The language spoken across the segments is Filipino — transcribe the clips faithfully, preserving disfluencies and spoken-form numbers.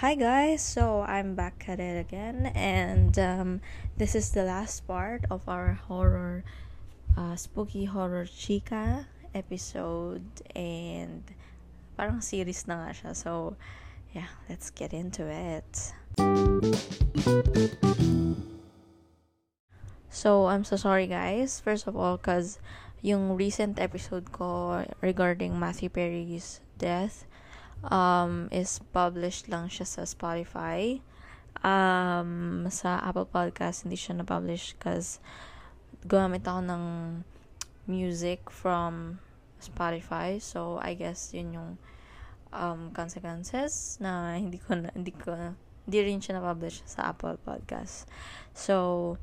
Hi guys, so I'm back at it again, and um, this is the last part of our horror, uh, spooky horror chica episode, and parang series na nga siya. So yeah, let's get into it. So I'm so sorry guys, first of all, cause yung recent episode ko regarding Matthew Perry's death, Um, is published lang siya sa Spotify. Um, sa Apple Podcast, hindi siya na-publish because gumamit ako ng music from Spotify. So, I guess yun yung um, consequences na hindi ko na, hindi ko na, hindi rin siya na-publish sa Apple Podcast. So,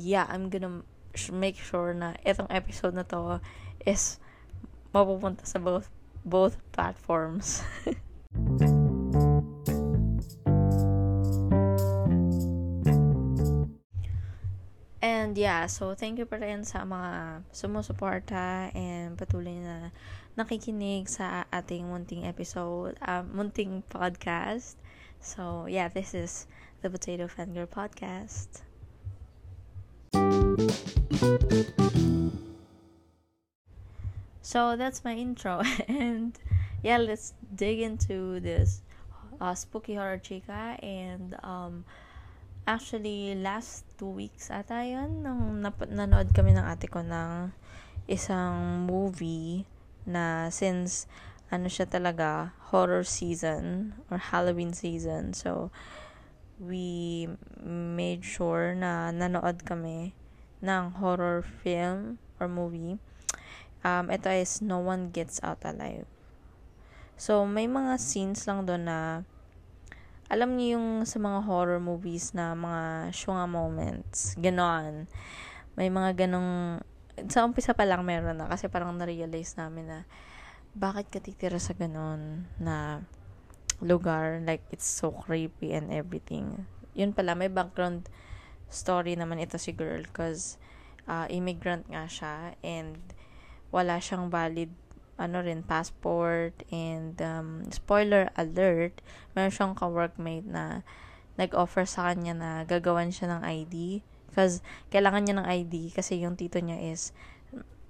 yeah, I'm gonna make sure na itong episode na to is mapupunta sa both both platforms. And yeah, so thank you pa rin sa mga sumusuporta and patuloy na nakikinig sa ating munting episode, uh, munting podcast. So yeah, this is The Potato Finger Podcast. So that's my intro, and yeah, let's dig into this uh, spooky horror chica. And um, actually last two weeks ata yun nung nap- nanood kami ng ate ko ng isang movie na since ano siya talaga horror season or Halloween season, so we made sure na nanood kami ng horror film or movie. Um, ito is No One Gets Out Alive. So, may mga scenes lang doon na, alam niyo yung sa mga horror movies na mga shunga moments, ganon. May mga ganong, sa umpisa pa lang meron na, kasi parang na-realize namin na, bakit ka titira sa ganon na lugar, like it's so creepy and everything. Yun pala, may background story naman ito si girl, cause uh, immigrant nga siya, and wala siyang valid ano rin passport, and um, spoiler alert, meron siyang ka-workmate na nag-offer sa kanya na gagawan siya ng I D because kailangan niya ng I D kasi yung tito niya is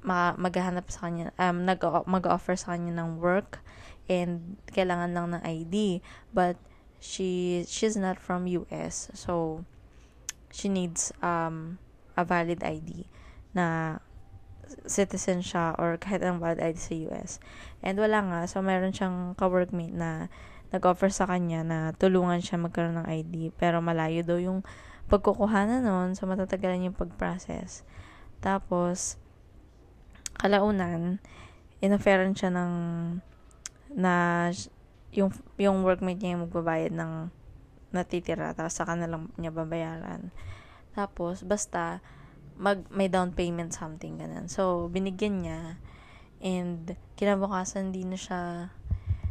ma- maghahanap sa kanya, um, nag- mag-offer sa kanya ng work and kailangan lang ng I D, but she she's not from U S, so she needs um a valid I D na citizen siya or kahit anong valid I D sa U S. And wala nga, so meron siyang ka-workmate na nag-offer sa kanya na tulungan siya magkaroon ng I D, pero malayo daw yung pagkukuha na nun, so matatagalan yung pag-process. Tapos, kalaunan, inoferan siya ng na yung, yung workmate niya yung magbabayad ng natitira, tapos saka na lang niya babayaran. Tapos, basta, mag may down payment something ganun. So binigyan niya, and kinabukasan hindi na siya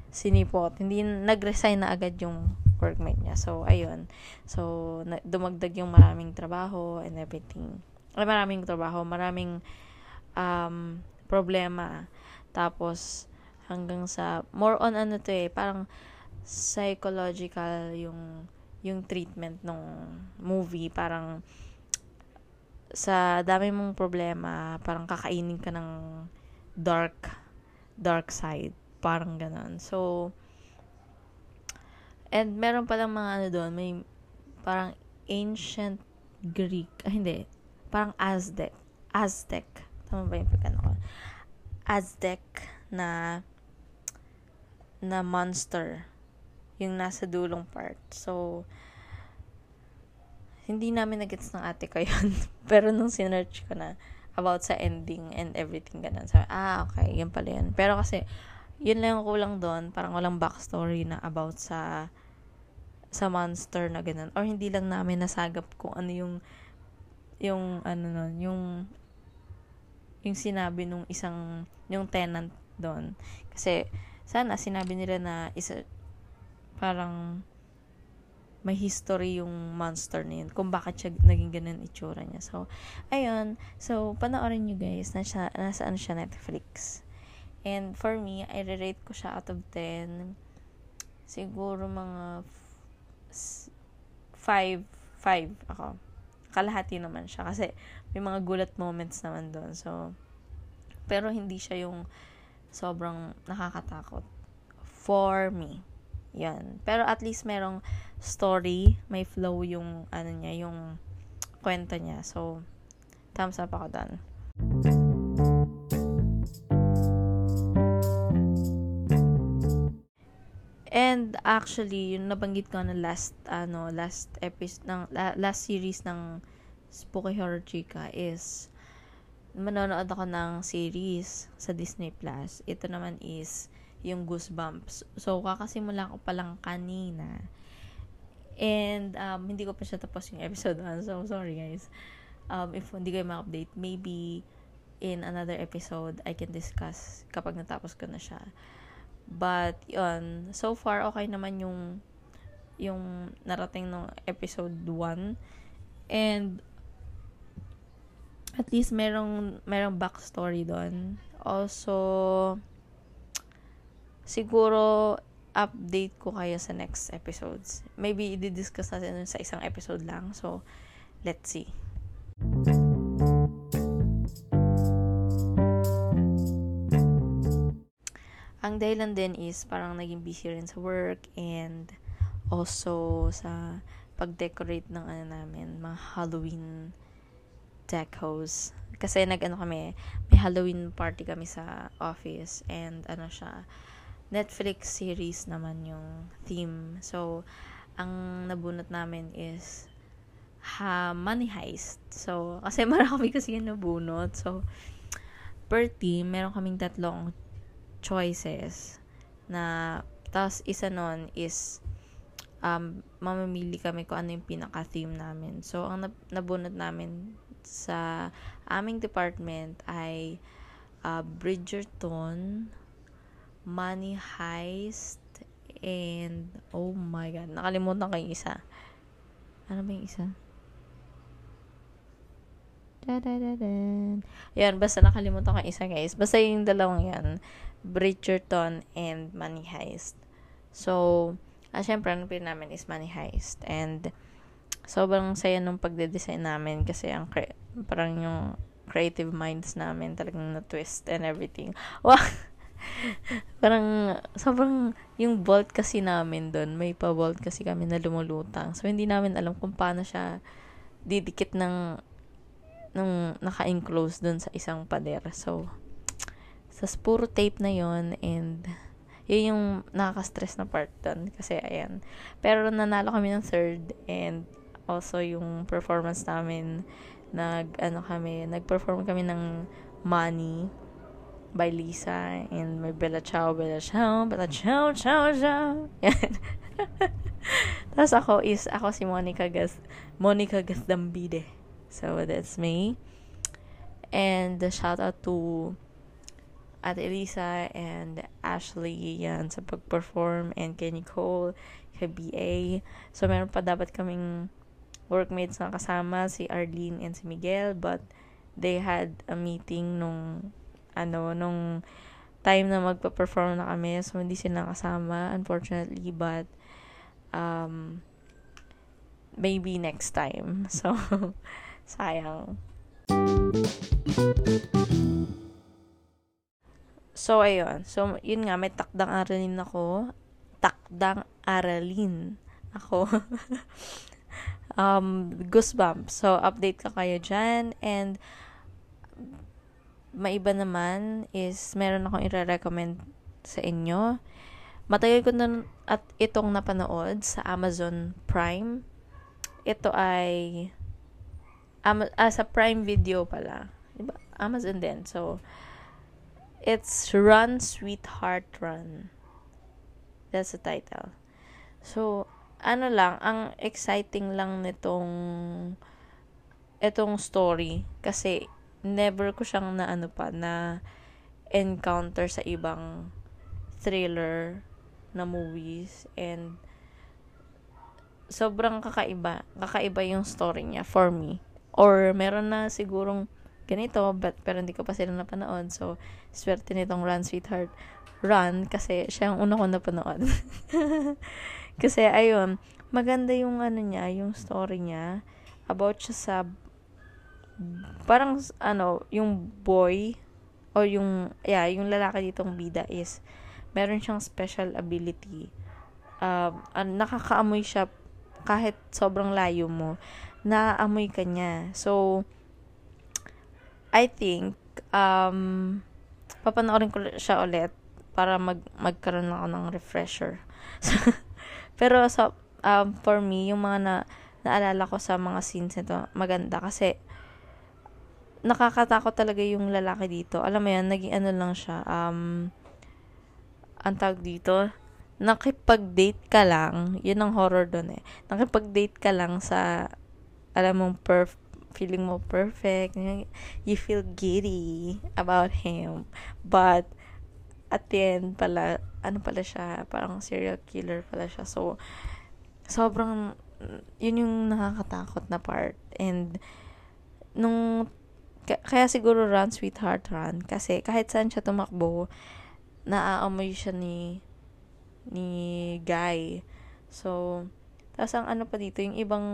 sinipot. Hindi nag-resign na agad yung workmate niya. So ayun. So na, dumagdag yung maraming trabaho and everything. Ay, maraming trabaho, maraming um problema. Tapos hanggang sa more on ano to eh, parang psychological yung yung treatment ng movie, parang sa dami mong problema, parang kakainin ka ng dark, dark side. Parang ganun. So, and meron palang mga ano doon, may parang ancient Greek, ah, hindi, parang Aztec. Aztec. Tama ba yung pagkano ko? Aztec na, na monster. Yung nasa dulong part. So, hindi namin nag-gets ng ate ko yun. Pero nung sinearch ko na about sa ending and everything ganun, sabi, ah, okay, yun pala yun. Pero kasi, yun lang yung kulang doon. Parang walang backstory na about sa sa monster na ganun. Or hindi lang namin nasagap kung ano yung yung ano nun, yung yung sinabi nung isang yung tenant doon. Kasi, sana sinabi nila na isa, parang may history yung monster na yun, kung bakit siya naging ganun itsura niya. So, ayun. So, panoorin nyo guys, nasa, nasa ano siya, Netflix. And for me, I rate ko siya out of ten. Siguro mga f- five, five ako. Kalahati naman siya kasi may mga gulat moments naman doon. So, pero hindi siya yung sobrang nakakatakot for me. Yan. Pero at least merong story, may flow yung ano niya, yung kwento niya. So, thumbs up ako doon. And actually, yung nabanggit ko na last ano, last episode ng last series ng Spooky Horror Chica is manonood ako ng series sa Disney Plus. Ito naman is yung Goosebumps. So, kakasimula ko pa lang kanina. And um, hindi ko pa siya tapos yung episode one. So, sorry guys. Um, if hindi ko ma-update, maybe in another episode I can discuss kapag natapos ko na siya. But, yun, so far, okay naman yung yung narating ng episode one. And, at least, merong, merong backstory doon. Also, siguro, update ko kayo sa next episodes. Maybe, i-discuss natin sa isang episode lang. So, let's see. Ang dahilan din is parang naging busy rin sa work and also sa pag-decorate ng ano namin, mga Halloween decos. Kasi nag-ano kami, may Halloween party kami sa office and ano siya, Netflix series naman yung theme. So, ang nabunot namin is ha, Money Heist. So, kasi marami kasi yung nabunot. So, per team, meron kaming tatlong choices na tapos isa nun is um, mamamili kami kung ano yung pinaka-theme namin. So, ang nab- nabunod namin sa aming department ay uh, Bridgerton, Money Heist, and oh my god, nakalimutan ko yung isa. Ano ba yung isa? Da-da-da-da. Ayan, basta nakalimutan ko yung isa guys. Basta yung dalawang yan. Bridgerton and Money Heist. So, ah, syempre, ang pili namin is Money Heist. And, sobrang saya nung pagde-design namin kasi ang cre- parang yung creative minds namin talagang na-twist and everything. Wow! Parang, sobrang, yung vault kasi namin dun, may pa-vault kasi kami na lumulutang. So, hindi namin alam kung paano siya didikit ng nung naka-enclose dun sa isang pader. So, tas puro tape na yon and yun yung nakaka-stress na part dun kasi ayan, pero nanalo kami ng third and also yung performance namin nag ano kami nag-perform kami ng Money by Lisa and may Bella Ciao Bella Ciao Bella Ciao Ciao Ciao yan. Tapos ako is ako si Monica Gas Monica Gasdambide, so that's me, and shout out to at Lisa and Ashley yan sa pag-perform and kay Nicole, kay B A. So, meron pa dapat kaming workmates na kasama, si Arlene and si Miguel, but they had a meeting nung ano, nung time na magpa-perform na kami. So, hindi sila kasama, unfortunately, but um, maybe next time. So, sayang. So, ayun. So, yun nga, may takdang aralin ako. Takdang aralin ako. um, Goosebumps. So, update ka kayo dyan. And, maiba naman is, meron akong i-recommend sa inyo. Matagal ko na at itong napanood sa Amazon Prime. Ito ay, um, ah, sa Prime Video pala. Diba? Amazon din. So, it's Run, Sweetheart, Run. That's the title. So, ano lang, ang exciting lang nitong itong story kasi never ko siyang na ano pa na encounter sa ibang thriller na movies and sobrang kakaiba. Kakaiba yung story niya for me. Or meron na sigurong ganito, but pero hindi ko pa sila napanood. So, swerte nitong Run, Sweetheart, Run, kasi siya yung una ko napanood. Kasi, ayun, maganda yung ano niya, yung story niya, about siya sa, parang, ano, yung boy, o yung, yeah, yung lalaki ditong bida is, meron siyang special ability. Uh, nakakaamoy siya, kahit sobrang layo mo, naaamoy ka niya. So, I think, um, papanoorin ko siya ulit, para mag magkaroon ako ng refresher. Pero so, um, for me, yung mga na, naalala ko sa mga scenes nito, maganda kasi nakakatakot talaga yung lalaki dito. Alam mo yan, naging ano lang siya, um, ang tawag dito, nakipag-date ka lang, yun ang horror dun eh, nakipag-date ka lang sa, alam mong perf, feeling mo perfect, you feel giddy about him, but at the end pala, ano pala siya, parang serial killer pala siya. So, sobrang, yun yung nakakatakot na part. And, nung, kaya siguro Run, Sweetheart, Run. Kasi, kahit saan siya tumakbo, naaamoy siya ni, ni Guy. So, tapos ang ano pa dito, yung ibang,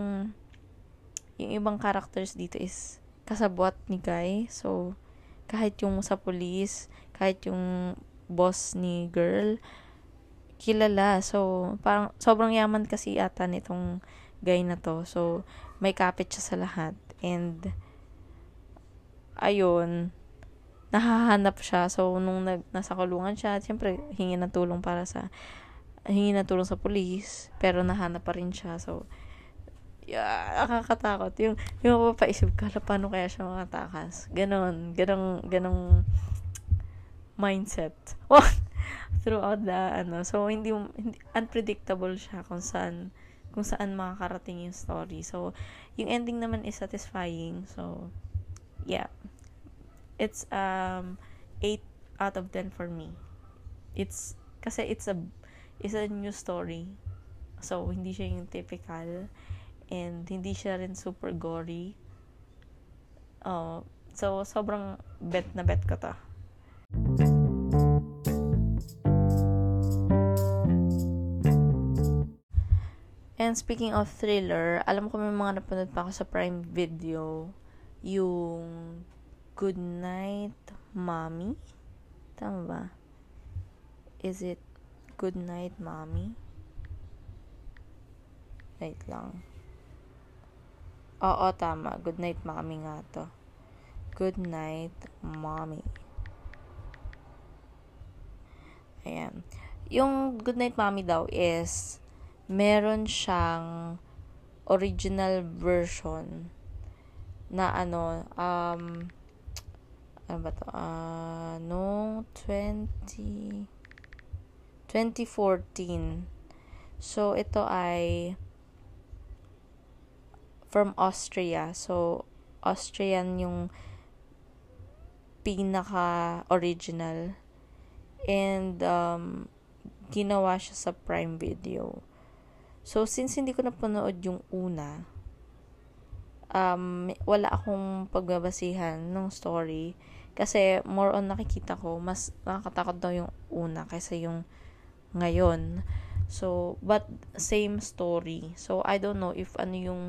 yung ibang characters dito is, kasabot ni Guy. So, kahit yung sa police, kahit yung boss ni girl, kilala. So, parang sobrang yaman kasi ata nitong guy na to. So, may kapit siya sa lahat. And, ayun, nahahanap siya. So, nung nag, nasa kulungan siya, siyempre, hingi na tulong para sa, hingi na tulong sa police, pero nahanap pa rin siya. So, yeah, nakakatakot. Yung, yung mapapaisip ka, paano kaya siya makatakas? Ganon, ganong, ganong mindset. Throughout the, ano, so, hindi, hindi, unpredictable siya kung saan, kung saan makakarating yung story. So, yung ending naman is satisfying. So, yeah. It's, um, eight out of ten for me. It's, kasi it's a, it's a new story. So, hindi siya yung typical. And, hindi siya rin super gory. Uh, so, sobrang bet na bet ko to. And speaking of thriller, alam ko may mga napanood pa ako sa Prime Video, yung Good Night, Mommy? Tama ba? Is it Good Night, Mommy? Wait lang. Oo, tama. Good Night, Mommy nga to. Good Night, Mommy. Ayan. Yung Good Night, Mommy daw is meron siyang original version na ano, um, ano ba to? Uh, no, twenty fourteen. So, ito ay from Austria. So, Austrian yung pinaka-original. And, um, ginawa siya sa Prime Video. So, since hindi ko napanood yung una, um, wala akong pagbabasihan ng story. Kasi, more on nakikita ko, mas nakakatakot daw yung una kaysa yung ngayon. So, but same story. So, I don't know if ano yung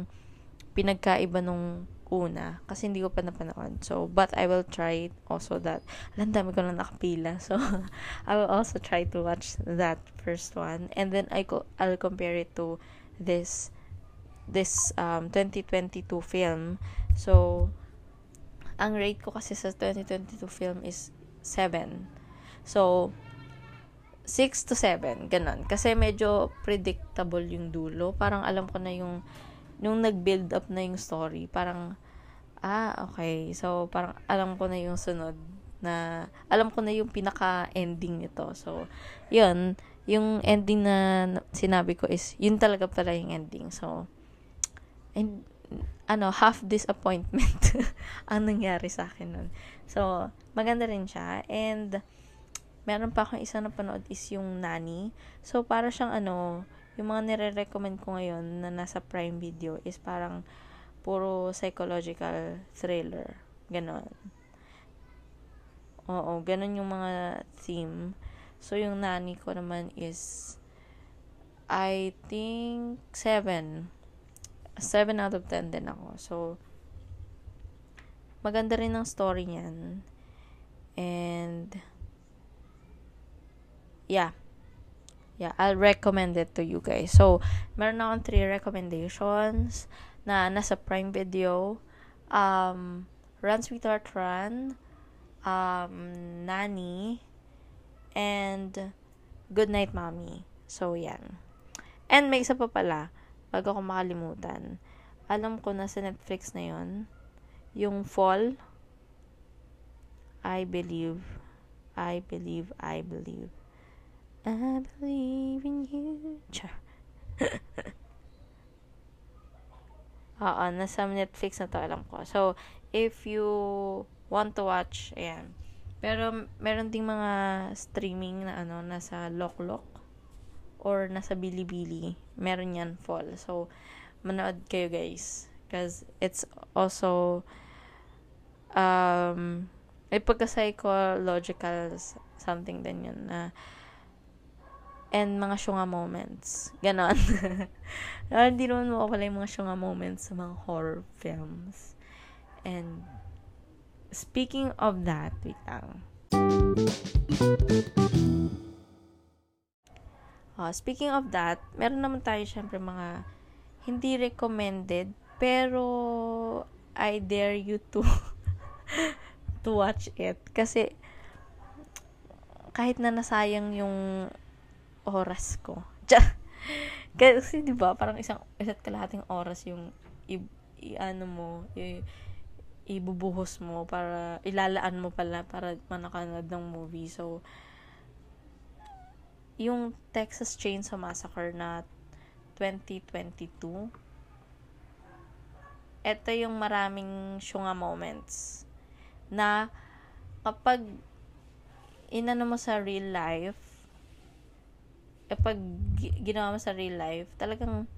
pinagkaiba nung una. Kasi hindi ko pa napanood. So, but I will try also that. Alam, dami ko na nakapila. So, I will also try to watch that first one. And then, I co- I'll compare it to this this um twenty twenty-two film. So, ang rate ko kasi sa twenty twenty-two film is seven. So, six to seven. Ganon. Kasi medyo predictable yung dulo. Parang alam ko na yung nung nag-build up na yung story, parang, ah, okay. So, parang alam ko na yung sunod na, alam ko na yung pinaka-ending nito. So, yun, yung ending na sinabi ko is, yun talaga pala yung ending. So, and, ano, half disappointment ang nangyari sa akin nun. So, maganda rin siya. And, meron pa akong isa na panood is yung Nanny. So, para siyang ano, yung mga nire-recommend ko ngayon na nasa Prime Video is parang puro psychological thriller. Ganon. Oo, ganon yung mga theme. So, yung nanny ko naman is, I think, seven. seven out of ten din ako. So, maganda rin ang story niyan. And, yeah. Yeah, I'll recommend it to you guys. So, meron akong three recommendations na nasa Prime Video. Um, Run, Sweetheart, Run. Um, Nanny. And Good Night, Mommy. So, yan. And may isa pa pala, bago ko makalimutan. Alam ko na sa Netflix na yon yung Fall. I believe. I believe. I believe. I believe in you. Char. Oo, nasa Netflix na to, alam ko. So, if you want to watch, ayan. Pero, meron ding mga streaming na ano, nasa Lok Lok or nasa bili-bili. Meron yan, Fall. So, manood kayo, guys. Because it's also um, may pagka-psychological something din yun na and mga syunga moments. Ganon. Hindi naman mo pala yung mga syunga moments sa mga horror films. And speaking of that, wait lang. Oh, speaking of that, meron naman tayo syempre mga hindi recommended, pero I dare you to to watch it. Kasi kahit na nasayang yung oras ko. Kasi di ba parang isang isa't kalahating oras yung i, i ano mo, i, ibubuhos mo para ilalaan mo pala para manood ng movie. So yung Texas Chainsaw Massacre na twenty twenty-two, ito yung maraming syunga moments na kapag inano mo sa real life, kapag ginawa mo sa real life, talagang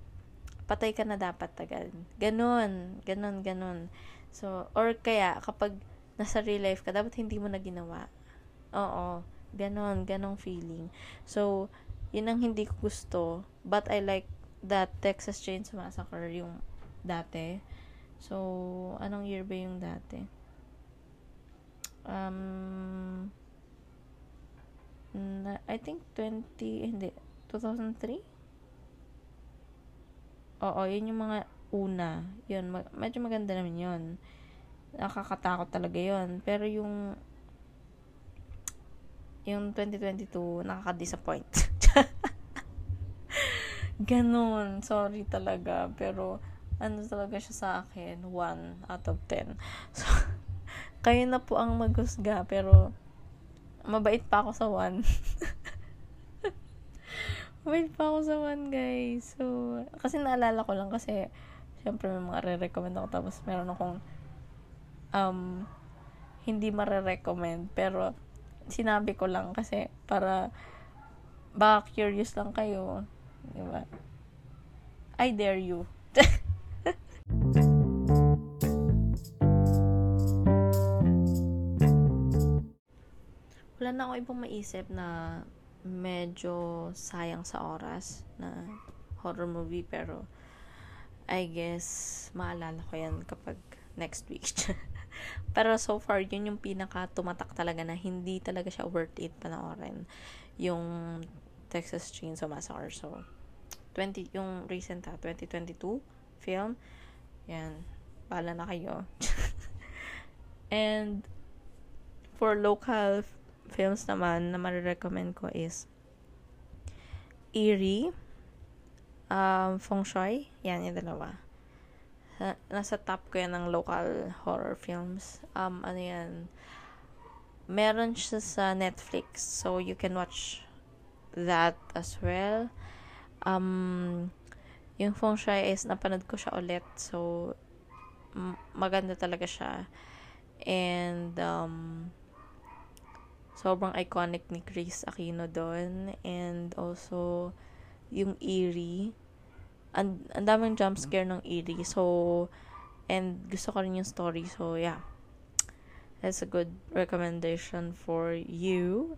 patay ka na dapat agad. Ganun, ganun, ganun. So, or kaya, kapag nasa real life ka, dapat hindi mo na ginawa. Oo. Ganon, ganong feeling. So, yun ang hindi ko gusto. But I like that Texas Chainsaw Massacre, yung dati. So, anong year ba yung dati? Um, I think twenty, hindi, two thousand three? Oo, yun yung mga una, yun, mag- medyo maganda naman yun, nakakatakot talaga yun, pero yung yung twenty twenty-two nakaka-disappoint. Ganun, sorry talaga, pero ano talaga siya sa akin, one out of ten. So, kayo na po ang maghusga, pero mabait pa ako sa one. Mabait pa ako sa one, guys. So, kasi naalala ko lang kasi siyempre may mga re-recommend ako, tapos meron akong um, hindi mare-recommend, pero sinabi ko lang kasi para baka curious lang kayo, diba? I dare you. Wala na ako ibang maisip na medyo sayang sa oras na horror movie, pero I guess maalala ko yan kapag next week. Pero so far, yun yung pinaka tumatak talaga na hindi talaga siya worth it panoorin, yung Texas Chainsaw Massacre. So, twenty yung recent ha, twenty twenty-two film. Yan. Bahala na kayo. And for local f- films naman na marirecommend ko is Eerie, um, Feng Shui. Yan, yung dalawa. Nasa top ko yan ng local horror films. Um, ano yan? Meron siya sa Netflix. So, you can watch that as well. Um, yung Feng Shui is, napanood ko siya ulit. So, m- maganda talaga siya. And, um, sobrang iconic ni Chris Aquino doon. And also, yung Eerie. And ang daming jump scare ng Eerie. So, and gusto ko rin yung story. So, yeah. That's a good recommendation for you.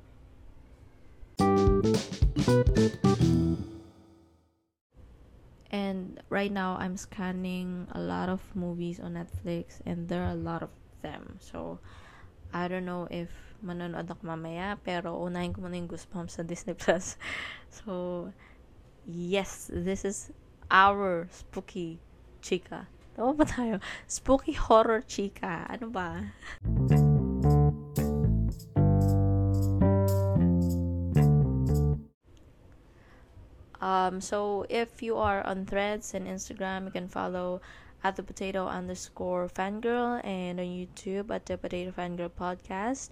And right now I'm scanning a lot of movies on Netflix and there are a lot of them. So I don't know if manonood ako mamaya, pero unahin ko muna yung Goosebumps sa Disney Plus. So yes, this is our spooky chika. Tama ba tayo? Spooky horror chika. Ano ba? Um, so, if you are on Threads and Instagram, you can follow at the potato underscore fangirl and on YouTube at the potato fangirl podcast.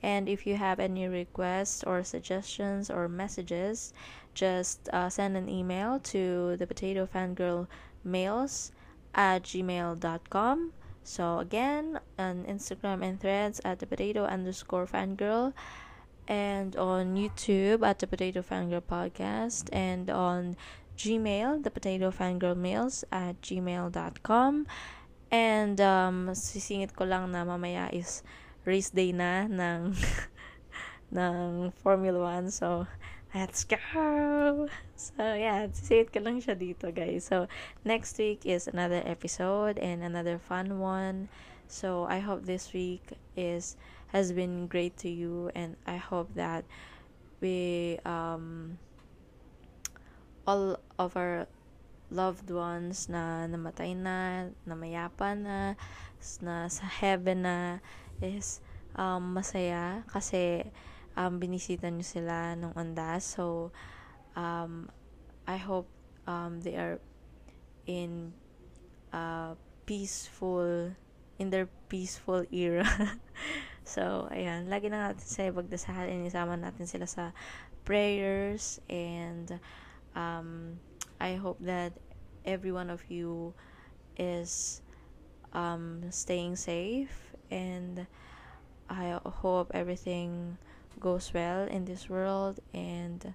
And if you have any requests or suggestions or messages, just uh, send an email to the potato fangirl mails at gmail dot com. So, again, on Instagram and Threads at the potato underscore fangirl. And on YouTube at the Potato Fangirl Podcast, and on Gmail, the Potato Fangirl Mails at gmail dot com. And um, sisingit ko lang na mamaya is race day na ng ng Formula one, so let's go. So yeah, sisingit ko lang siya dito, guys. So next week is another episode and another fun one. So I hope this week is has been great to you, and I hope that we um all of our loved ones na namatay na, namayapa na, na sa heaven na is um masaya kasi um binisita niyo sila nung undas. So um I hope um they are in uh peaceful in their peaceful era. So, ayan, lagi na natin sila ipagdasal, inisama natin sila sa prayers, and um, I hope that every one of you is um, staying safe, and I hope everything goes well in this world, and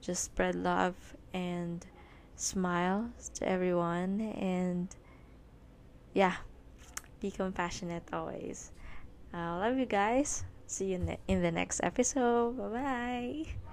just spread love and smile to everyone, and yeah, be compassionate always. I uh, love you guys. See you ne- in the next episode. Bye-bye.